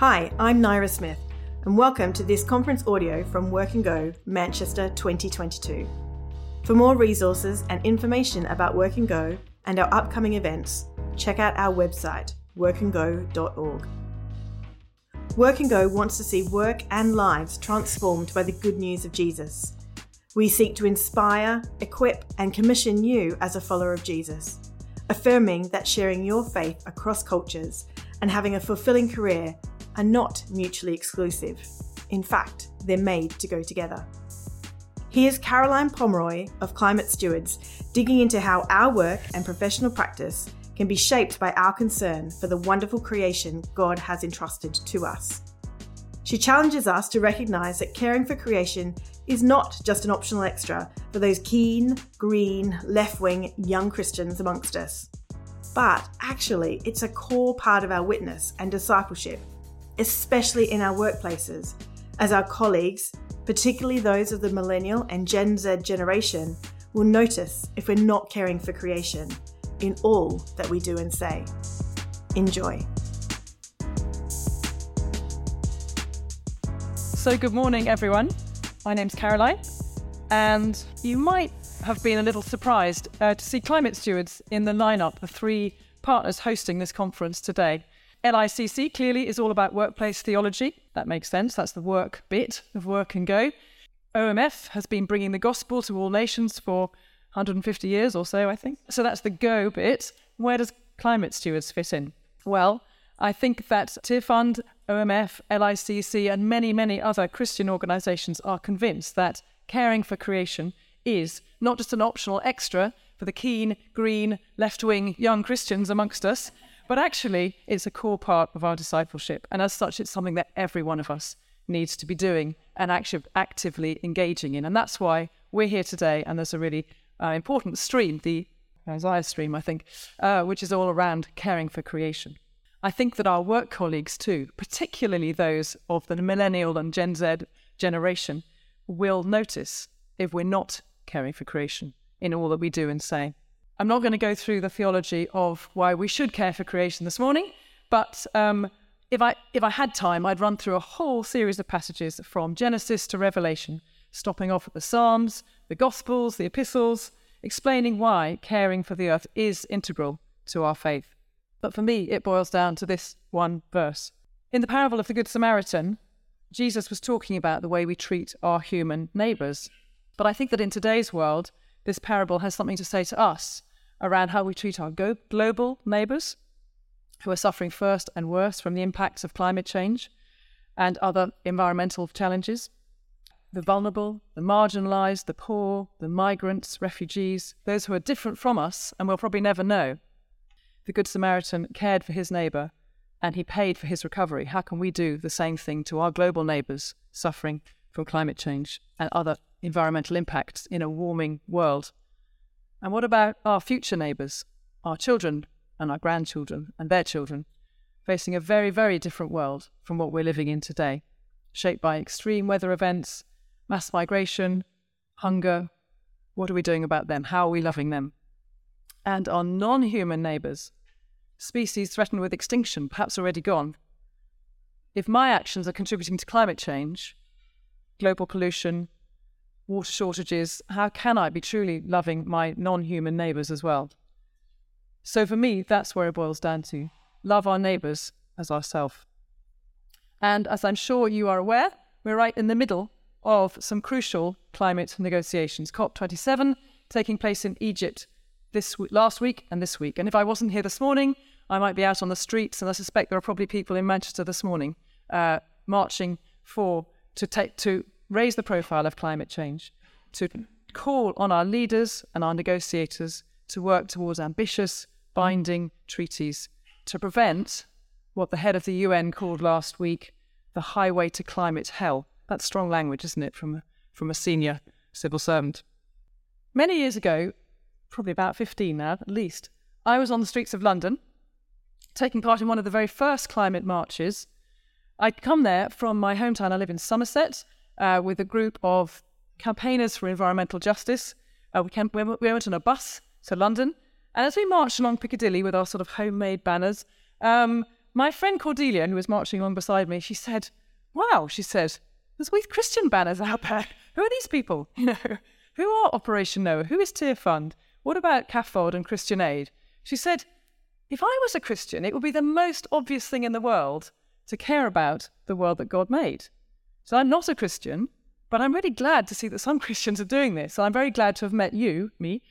Hi, I'm Naira Smith, and welcome to this conference audio from Work and Go, Manchester 2022. For more resources and information about Work and Go and our upcoming events, check out our website, workandgo.org. Work and Go wants to see work and lives transformed by the good news of Jesus. We seek to inspire, equip, and commission you as a follower of Jesus, affirming that sharing your faith across cultures and having a fulfilling career are not mutually exclusive. In fact, they're made to go together. Here's Caroline Pomeroy of Climate Stewards digging into how our work and professional practice can be shaped by our concern for the wonderful creation God has entrusted to us. She challenges us to recognise that caring for creation is not just an optional extra for those keen, green, left-wing young Christians amongst us, but actually it's a core part of our witness and discipleship, especially in our workplaces, as our colleagues, particularly those of the millennial and Gen Z generation, will notice if we're not caring for creation in all that we do and say. Enjoy. So good morning, everyone. My name's Caroline, and you might have been a little surprised to see Climate Stewards in the lineup of three partners hosting this conference today. LICC clearly is all about workplace theology. That makes sense. That's the work bit of Work and Go. OMF has been bringing the gospel to all nations for 150 years or so, I think. So that's the go bit. Where does Climate Stewards fit in? Well, I think that Tear Fund, OMF, LICC and many, many other Christian organisations are convinced that caring for creation is not just an optional extra for the keen, green, left-wing young Christians amongst us, but actually, it's a core part of our discipleship. And as such, it's something that every one of us needs to be doing and actively engaging in. And that's why we're here today. And there's a really important stream, the Isaiah stream, I think, which is all around caring for creation. I think that our work colleagues too, particularly those of the millennial and Gen Z generation, will notice if we're not caring for creation in all that we do and say. I'm not going to go through the theology of why we should care for creation this morning, but if I had time, I'd run through a whole series of passages from Genesis to Revelation, stopping off at the Psalms, the Gospels, the Epistles, explaining why caring for the earth is integral to our faith. But for me, it boils down to this one verse. In the parable of the Good Samaritan, Jesus was talking about the way we treat our human neighbours. But I think that in today's world, this parable has something to say to us around how we treat our global neighbours who are suffering first and worst from the impacts of climate change and other environmental challenges. The vulnerable, the marginalised, the poor, the migrants, refugees, those who are different from us and we'll probably never know. The Good Samaritan cared for his neighbour and he paid for his recovery. How can we do the same thing to our global neighbours suffering from climate change and other environmental impacts in a warming world? And what about our future neighbours, our children and our grandchildren and their children, facing a very, very different world from what we're living in today, shaped by extreme weather events, mass migration, hunger? What are we doing about them? How are we loving them? And our non-human neighbours, species threatened with extinction, perhaps already gone. If my actions are contributing to climate change, global pollution, water shortages, how can I be truly loving my non-human neighbours as well? So for me, that's where it boils down to. Love our neighbours as ourselves. And as I'm sure you are aware, we're right in the middle of some crucial climate negotiations. COP27 taking place in Egypt last week and this week. And if I wasn't here this morning, I might be out on the streets, and I suspect there are probably people in Manchester this morning marching to raise the profile of climate change, to call on our leaders and our negotiators to work towards ambitious, binding treaties to prevent what the head of the UN called last week the highway to climate hell. That's strong language, isn't it, from a senior civil servant. Many years ago, probably about 15 now at least, I was on the streets of London, taking part in one of the very first climate marches. I'd come there from my hometown. I live in Somerset, with a group of campaigners for environmental justice. We went on a bus to London, and as we marched along Piccadilly with our sort of homemade banners, my friend Cordelia, who was marching along beside me, she said, wow, she said, there's all these Christian banners out there. Who are these people? You know, who are Operation Noah? Who is Tear Fund? What about CAFOD and Christian Aid? She said, if I was a Christian, it would be the most obvious thing in the world to care about the world that God made. So I'm not a Christian, but I'm really glad to see that some Christians are doing this. And I'm very glad to have met you, me,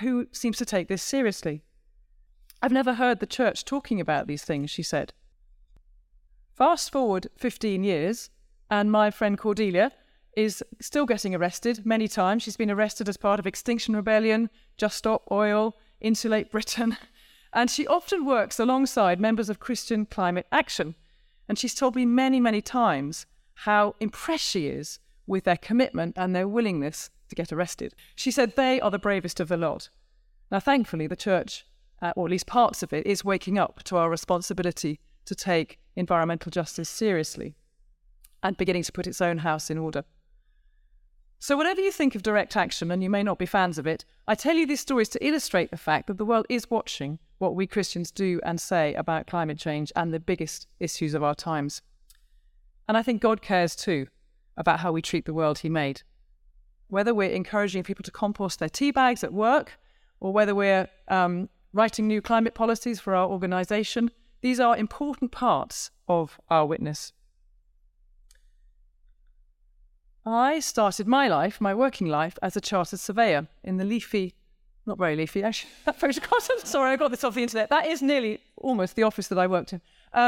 who seems to take this seriously. I've never heard the church talking about these things, she said. Fast forward 15 years, and my friend Cordelia is still getting arrested many times. She's been arrested as part of Extinction Rebellion, Just Stop Oil, Insulate Britain. And she often works alongside members of Christian Climate Action. And she's told me many, many times how impressed she is with their commitment and their willingness to get arrested. She said they are the bravest of the lot. Now, thankfully, the church, or at least parts of it, is waking up to our responsibility to take environmental justice seriously and beginning to put its own house in order. So whatever you think of direct action, and you may not be fans of it, I tell you these stories to illustrate the fact that the world is watching what we Christians do and say about climate change and the biggest issues of our times. And I think God cares too about how we treat the world he made. Whether we're encouraging people to compost their tea bags at work, or whether we're writing new climate policies for our organisation, these are important parts of our witness. I started my working life, as a chartered surveyor in the leafy, not very leafy actually, sorry, I got this off the internet. That is nearly, almost the office that I worked in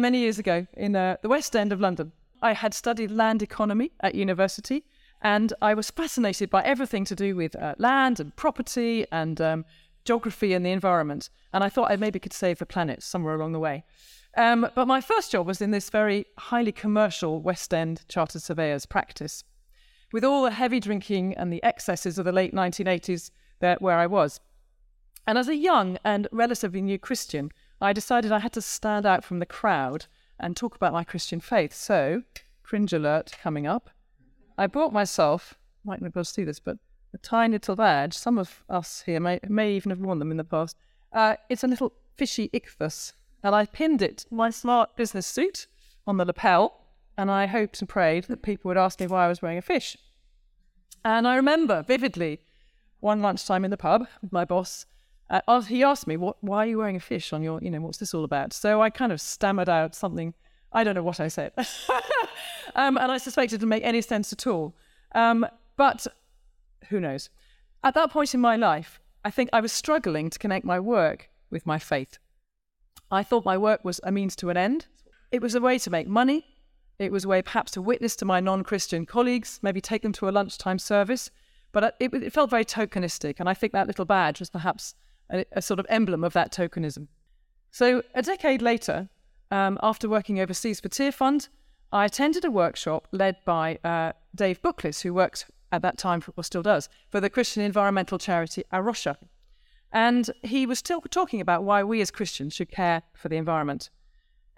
many years ago in the West End of London. I had studied land economy at university, and I was fascinated by everything to do with land and property and geography and the environment. And I thought I maybe could save the planet somewhere along the way. But my first job was in this very highly commercial West End chartered surveyors practice, with all the heavy drinking and the excesses of the late 1980s there where I was. And as a young and relatively new Christian, I decided I had to stand out from the crowd and talk about my Christian faith. So, cringe alert coming up. I bought myself, might not be able to see this, but a tiny little badge. Some of us here may even have worn them in the past. It's a little fishy ichthus, and I pinned it to my smart business suit on the lapel, and I hoped and prayed that people would ask me why I was wearing a fish. And I remember vividly one lunchtime in the pub with my boss, he asked me, why are you wearing a fish on your, what's this all about? So I kind of stammered out something. I don't know what I said. And I suspect it didn't make any sense at all. But who knows? At that point in my life, I think I was struggling to connect my work with my faith. I thought my work was a means to an end. It was a way to make money. It was a way perhaps to witness to my non-Christian colleagues, maybe take them to a lunchtime service. But it felt very tokenistic. And I think that little badge was perhaps a sort of emblem of that tokenism. So a decade later, after working overseas for Tear Fund, I attended a workshop led by Dave Bookless, who works at that time, or still does, for the Christian environmental charity Arocha. And he was still talking about why we as Christians should care for the environment.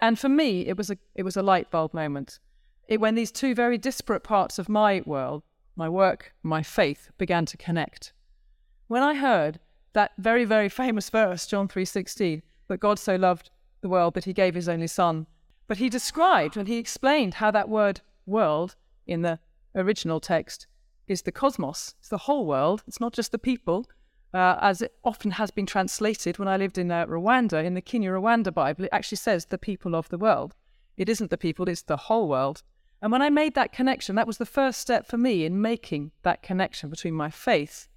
And for me, it was a light bulb moment. When these two very disparate parts of my world, my work, my faith, began to connect. When I heard that very, very famous verse, John 3:16, that God so loved the world that he gave his only son. But he described and he explained how that word world in the original text is the cosmos. It's the whole world. It's not just the people, as it often has been translated. When I lived in Rwanda, in the Kenya Rwanda Bible, it actually says the people of the world. It isn't the people, it's the whole world. And when I made that connection, that was the first step for me in making that connection between my faith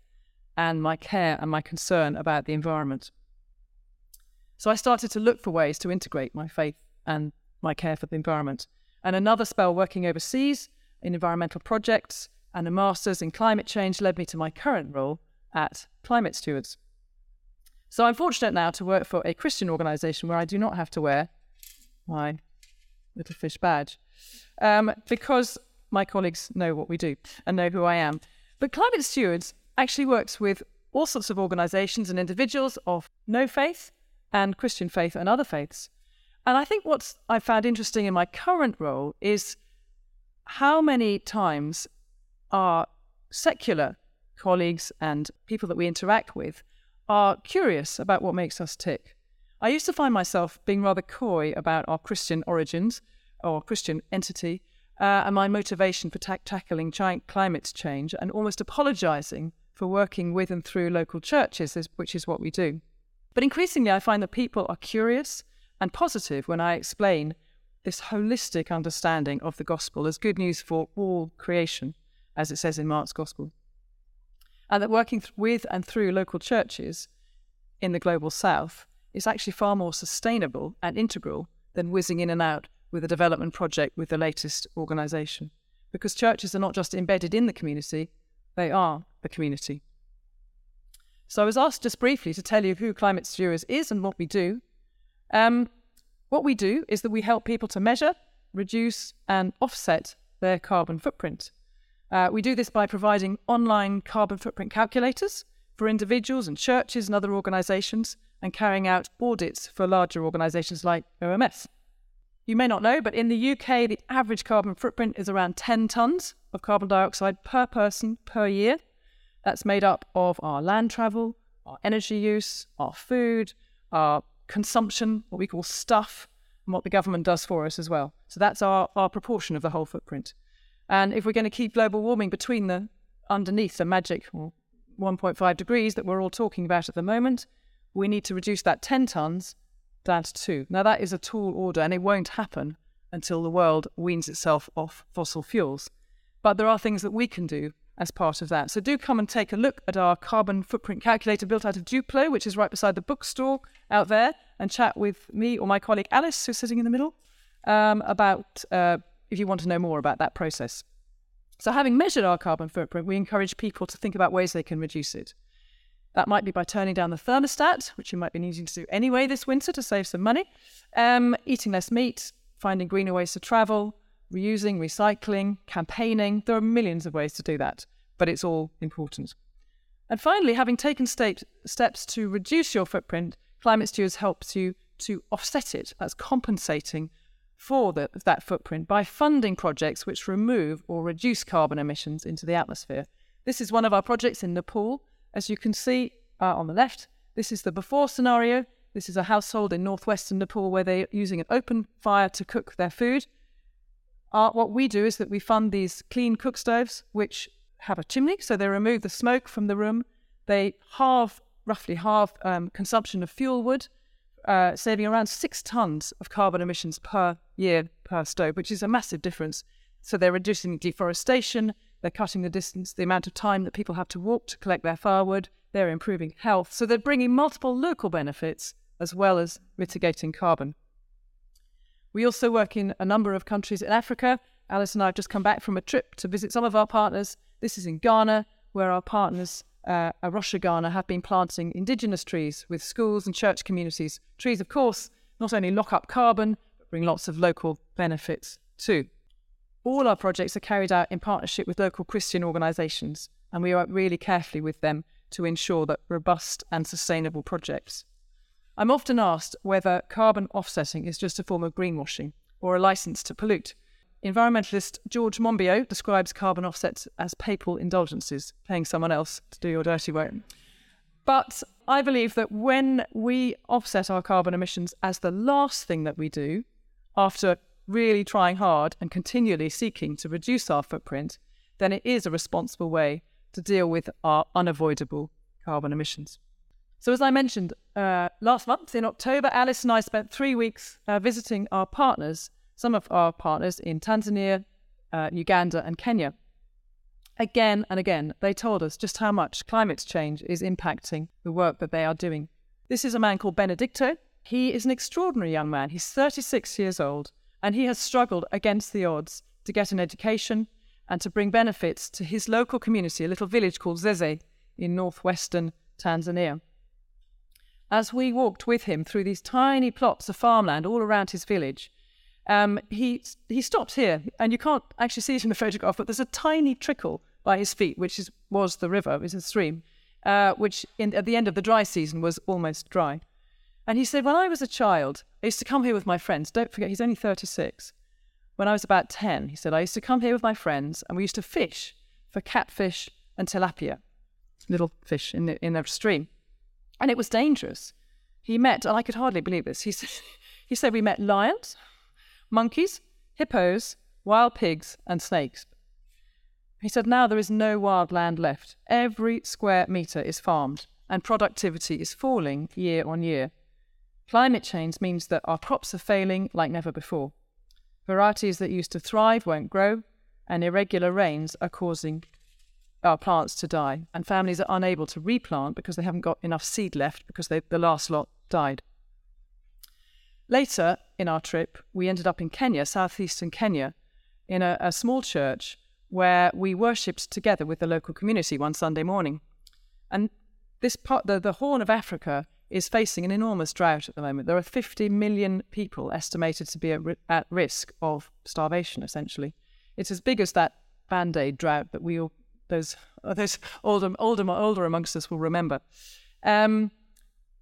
and my care and my concern about the environment. So I started to look for ways to integrate my faith and my care for the environment. And another spell working overseas in environmental projects and a master's in climate change led me to my current role at Climate Stewards. So I'm fortunate now to work for a Christian organisation where I do not have to wear my little fish badge because my colleagues know what we do and know who I am. But Climate Stewards actually works with all sorts of organisations and individuals of no faith and Christian faith and other faiths. And I think what I found interesting in my current role is how many times our secular colleagues and people that we interact with are curious about what makes us tick. I used to find myself being rather coy about our Christian origins or Christian entity and my motivation for tackling climate change, and almost apologising for working with and through local churches, which is what we do. But increasingly, I find that people are curious and positive when I explain this holistic understanding of the gospel as good news for all creation, as it says in Mark's gospel. And that working with and through local churches in the global south is actually far more sustainable and integral than whizzing in and out with a development project with the latest organisation. Because churches are not just embedded in the community, they are the community. So I was asked just briefly to tell you who Climate Stewards is and what we do. What we do is that we help people to measure, reduce and offset their carbon footprint. We do this by providing online carbon footprint calculators for individuals and churches and other organisations, and carrying out audits for larger organisations like OMF. You may not know, but in the UK, the average carbon footprint is around 10 tonnes of carbon dioxide per person per year. That's made up of our land travel, our energy use, our food, our consumption, what we call stuff, and what the government does for us as well. So that's our proportion of the whole footprint. And if we're going to keep global warming underneath the magic 1.5 degrees that we're all talking about at the moment, we need to reduce that 10 tonnes down to 2. Now that is a tall order, and it won't happen until the world weans itself off fossil fuels. But there are things that we can do as part of that. So do come and take a look at our carbon footprint calculator built out of Duplo, which is right beside the bookstore out there, and chat with me or my colleague Alice, who's sitting in the middle, about if you want to know more about that process. So having measured our carbon footprint, we encourage people to think about ways they can reduce it. That might be by turning down the thermostat, which you might be needing to do anyway this winter to save some money, eating less meat, finding greener ways to travel, reusing, recycling, campaigning. There are millions of ways to do that, but it's all important. And finally, having taken steps to reduce your footprint, Climate Stewards helps you to offset it. That's compensating for that footprint by funding projects which remove or reduce carbon emissions into the atmosphere. This is one of our projects in Nepal. As you can see on the left, this is the before scenario. This is a household in northwestern Nepal where they're using an open fire to cook their food. What we do is that we fund these clean cook stoves which have a chimney, so they remove the smoke from the room. They roughly halve consumption of fuel wood, saving around 6 tonnes of carbon emissions per year per stove, which is a massive difference. So they're reducing deforestation, they're cutting the distance, the amount of time that people have to walk to collect their firewood, they're improving health. So they're bringing multiple local benefits as well as mitigating carbon. We also work in a number of countries in Africa. Alice and I have just come back from a trip to visit some of our partners. This is in Ghana, where our partners, Arocha Ghana, have been planting indigenous trees with schools and church communities. Trees, of course, not only lock up carbon, but bring lots of local benefits too. All our projects are carried out in partnership with local Christian organisations, and we work really carefully with them to ensure that robust and sustainable projects. I'm often asked whether carbon offsetting is just a form of greenwashing or a licence to pollute. Environmentalist George Monbiot describes carbon offsets as papal indulgences, paying someone else to do your dirty work. But I believe that when we offset our carbon emissions as the last thing that we do, after really trying hard and continually seeking to reduce our footprint, then it is a responsible way to deal with our unavoidable carbon emissions. So as I mentioned last month, in October, Alice and I spent 3 weeks visiting our partners, some of our partners in Tanzania, Uganda and Kenya. Again and again, they told us just how much climate change is impacting the work that they are doing. This is a man called Benedicto. He is an extraordinary young man. He's 36 years old, and he has struggled against the odds to get an education and to bring benefits to his local community, a little village called Zeze in northwestern Tanzania. As we walked with him through these tiny plots of farmland all around his village, he stopped here, and you can't actually see it in the photograph, but there's a tiny trickle by his feet, which was the river, it's a stream, which at the end of the dry season was almost dry. And he said, when I was a child, I used to come here with my friends. Don't forget, he's only 36. When I was about 10, he said, I used to come here with my friends, and we used to fish for catfish and tilapia, little fish in the stream. And it was dangerous. He met, and I could hardly believe this, he said we met lions, monkeys, hippos, wild pigs and snakes. He said now there is no wild land left. Every square metre is farmed and productivity is falling year on year. Climate change means that our crops are failing like never before. Varieties that used to thrive won't grow, and irregular rains are causing our plants to die, and families are unable to replant because they haven't got enough seed left because the last lot died. Later in our trip, we ended up in Kenya, southeastern Kenya, in a small church where we worshipped together with the local community one Sunday morning. And this part, the Horn of Africa is facing an enormous drought at the moment. There are 50 million people estimated to be at risk of starvation, essentially. It's as big as that Band-Aid drought that we all, those older amongst us will remember.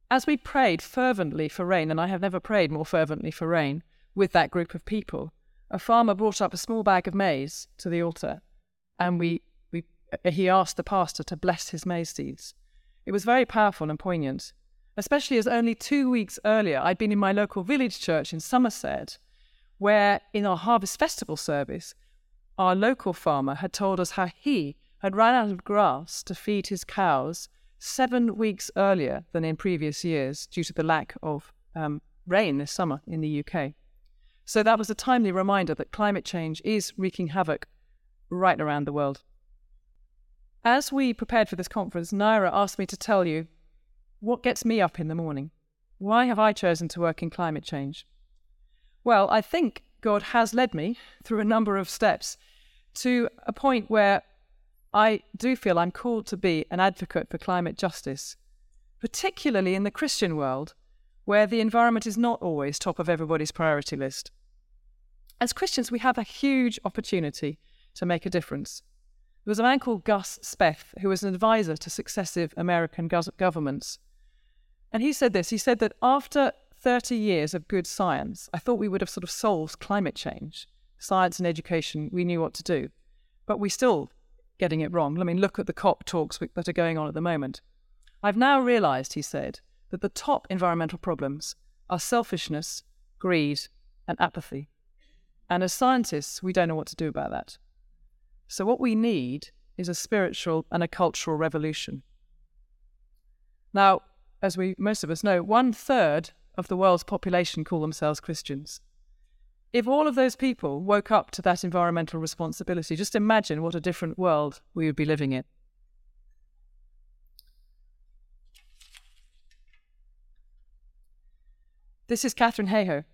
As we prayed fervently for rain, and I have never prayed more fervently for rain with that group of people, a farmer brought up a small bag of maize to the altar, and he asked the pastor to bless his maize seeds. It was very powerful and poignant, especially as only 2 weeks earlier I'd been in my local village church in Somerset, where in our harvest festival service, our local farmer had told us how he had run out of grass to feed his cows 7 weeks earlier than in previous years due to the lack of rain this summer in the UK. So that was a timely reminder that climate change is wreaking havoc right around the world. As we prepared for this conference, Naira asked me to tell you what gets me up in the morning. Why have I chosen to work in climate change? Well, I think God has led me through a number of steps to a point where I do feel I'm called to be an advocate for climate justice, particularly in the Christian world, where the environment is not always top of everybody's priority list. As Christians, we have a huge opportunity to make a difference. There was a man called Gus Speth, who was an advisor to successive American governments. And he said this, he said that after 30 years of good science, I thought we would have sort of solved climate change. Science and education, we knew what to do, but we're still getting it wrong. I mean, look at the COP talks that are going on at the moment. I've now realised, he said, that the top environmental problems are selfishness, greed and apathy. And as scientists, we don't know what to do about that. So what we need is a spiritual and a cultural revolution. Now, as most of us know, 1/3 of the world's population call themselves Christians. If all of those people woke up to that environmental responsibility, just imagine what a different world we would be living in. This is Catherine Hayhoe,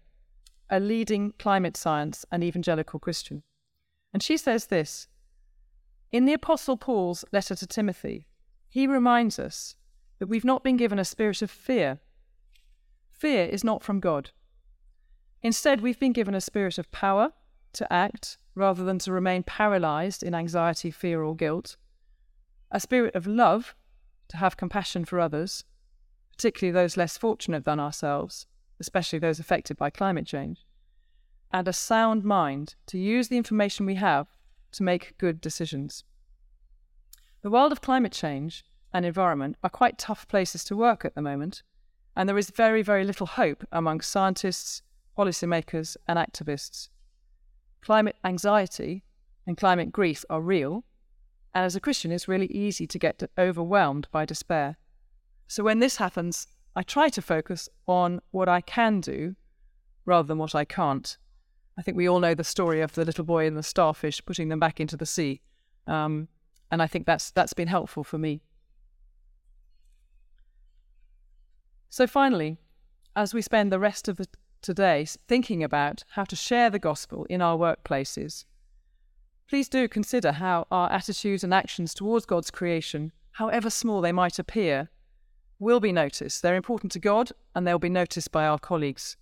a leading climate science and evangelical Christian. And she says this, in the Apostle Paul's letter to Timothy, he reminds us that we've not been given a spirit of fear. Fear is not from God. Instead, we've been given a spirit of power to act rather than to remain paralysed in anxiety, fear or guilt. A spirit of love to have compassion for others, particularly those less fortunate than ourselves, especially those affected by climate change. And a sound mind to use the information we have to make good decisions. The world of climate change and environment are quite tough places to work at the moment, and there is very, very little hope among scientists, policymakers and activists. Climate anxiety and climate grief are real, and as a Christian it's really easy to get overwhelmed by despair. So when this happens, I try to focus on what I can do rather than what I can't. I think we all know the story of the little boy and the starfish putting them back into the sea. And I think that's been helpful for me. So finally, as we spend the rest of today thinking about how to share the gospel in our workplaces, please do consider how our attitudes and actions towards God's creation, however small they might appear, will be noticed. They're important to God and they'll be noticed by our colleagues.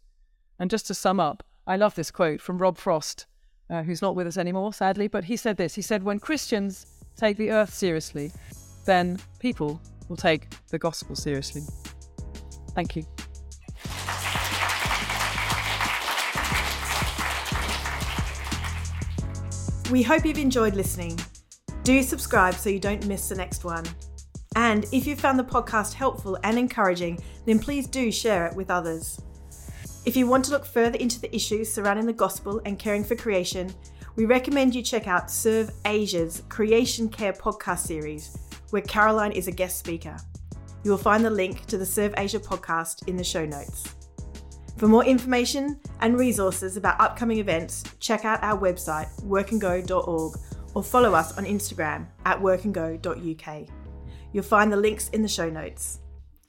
And just to sum up, I love this quote from Rob Frost, who's not with us anymore, sadly, but he said this. He said, when Christians take the earth seriously, then people will take the gospel seriously. Thank you. We hope you've enjoyed listening. Do subscribe so you don't miss the next one. And if you found the podcast helpful and encouraging, then please do share it with others. If you want to look further into the issues surrounding the gospel and caring for creation, we recommend you check out Serve Asia's Creation Care podcast series, where Caroline is a guest speaker. You will find the link to the Serve Asia podcast in the show notes. For more information and resources about upcoming events, check out our website, workandgo.org, or follow us on Instagram at workandgo.uk. You'll find the links in the show notes.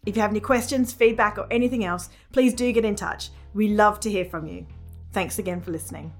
If you have any questions, feedback, or anything else, please do get in touch. We love to hear from you. Thanks again for listening.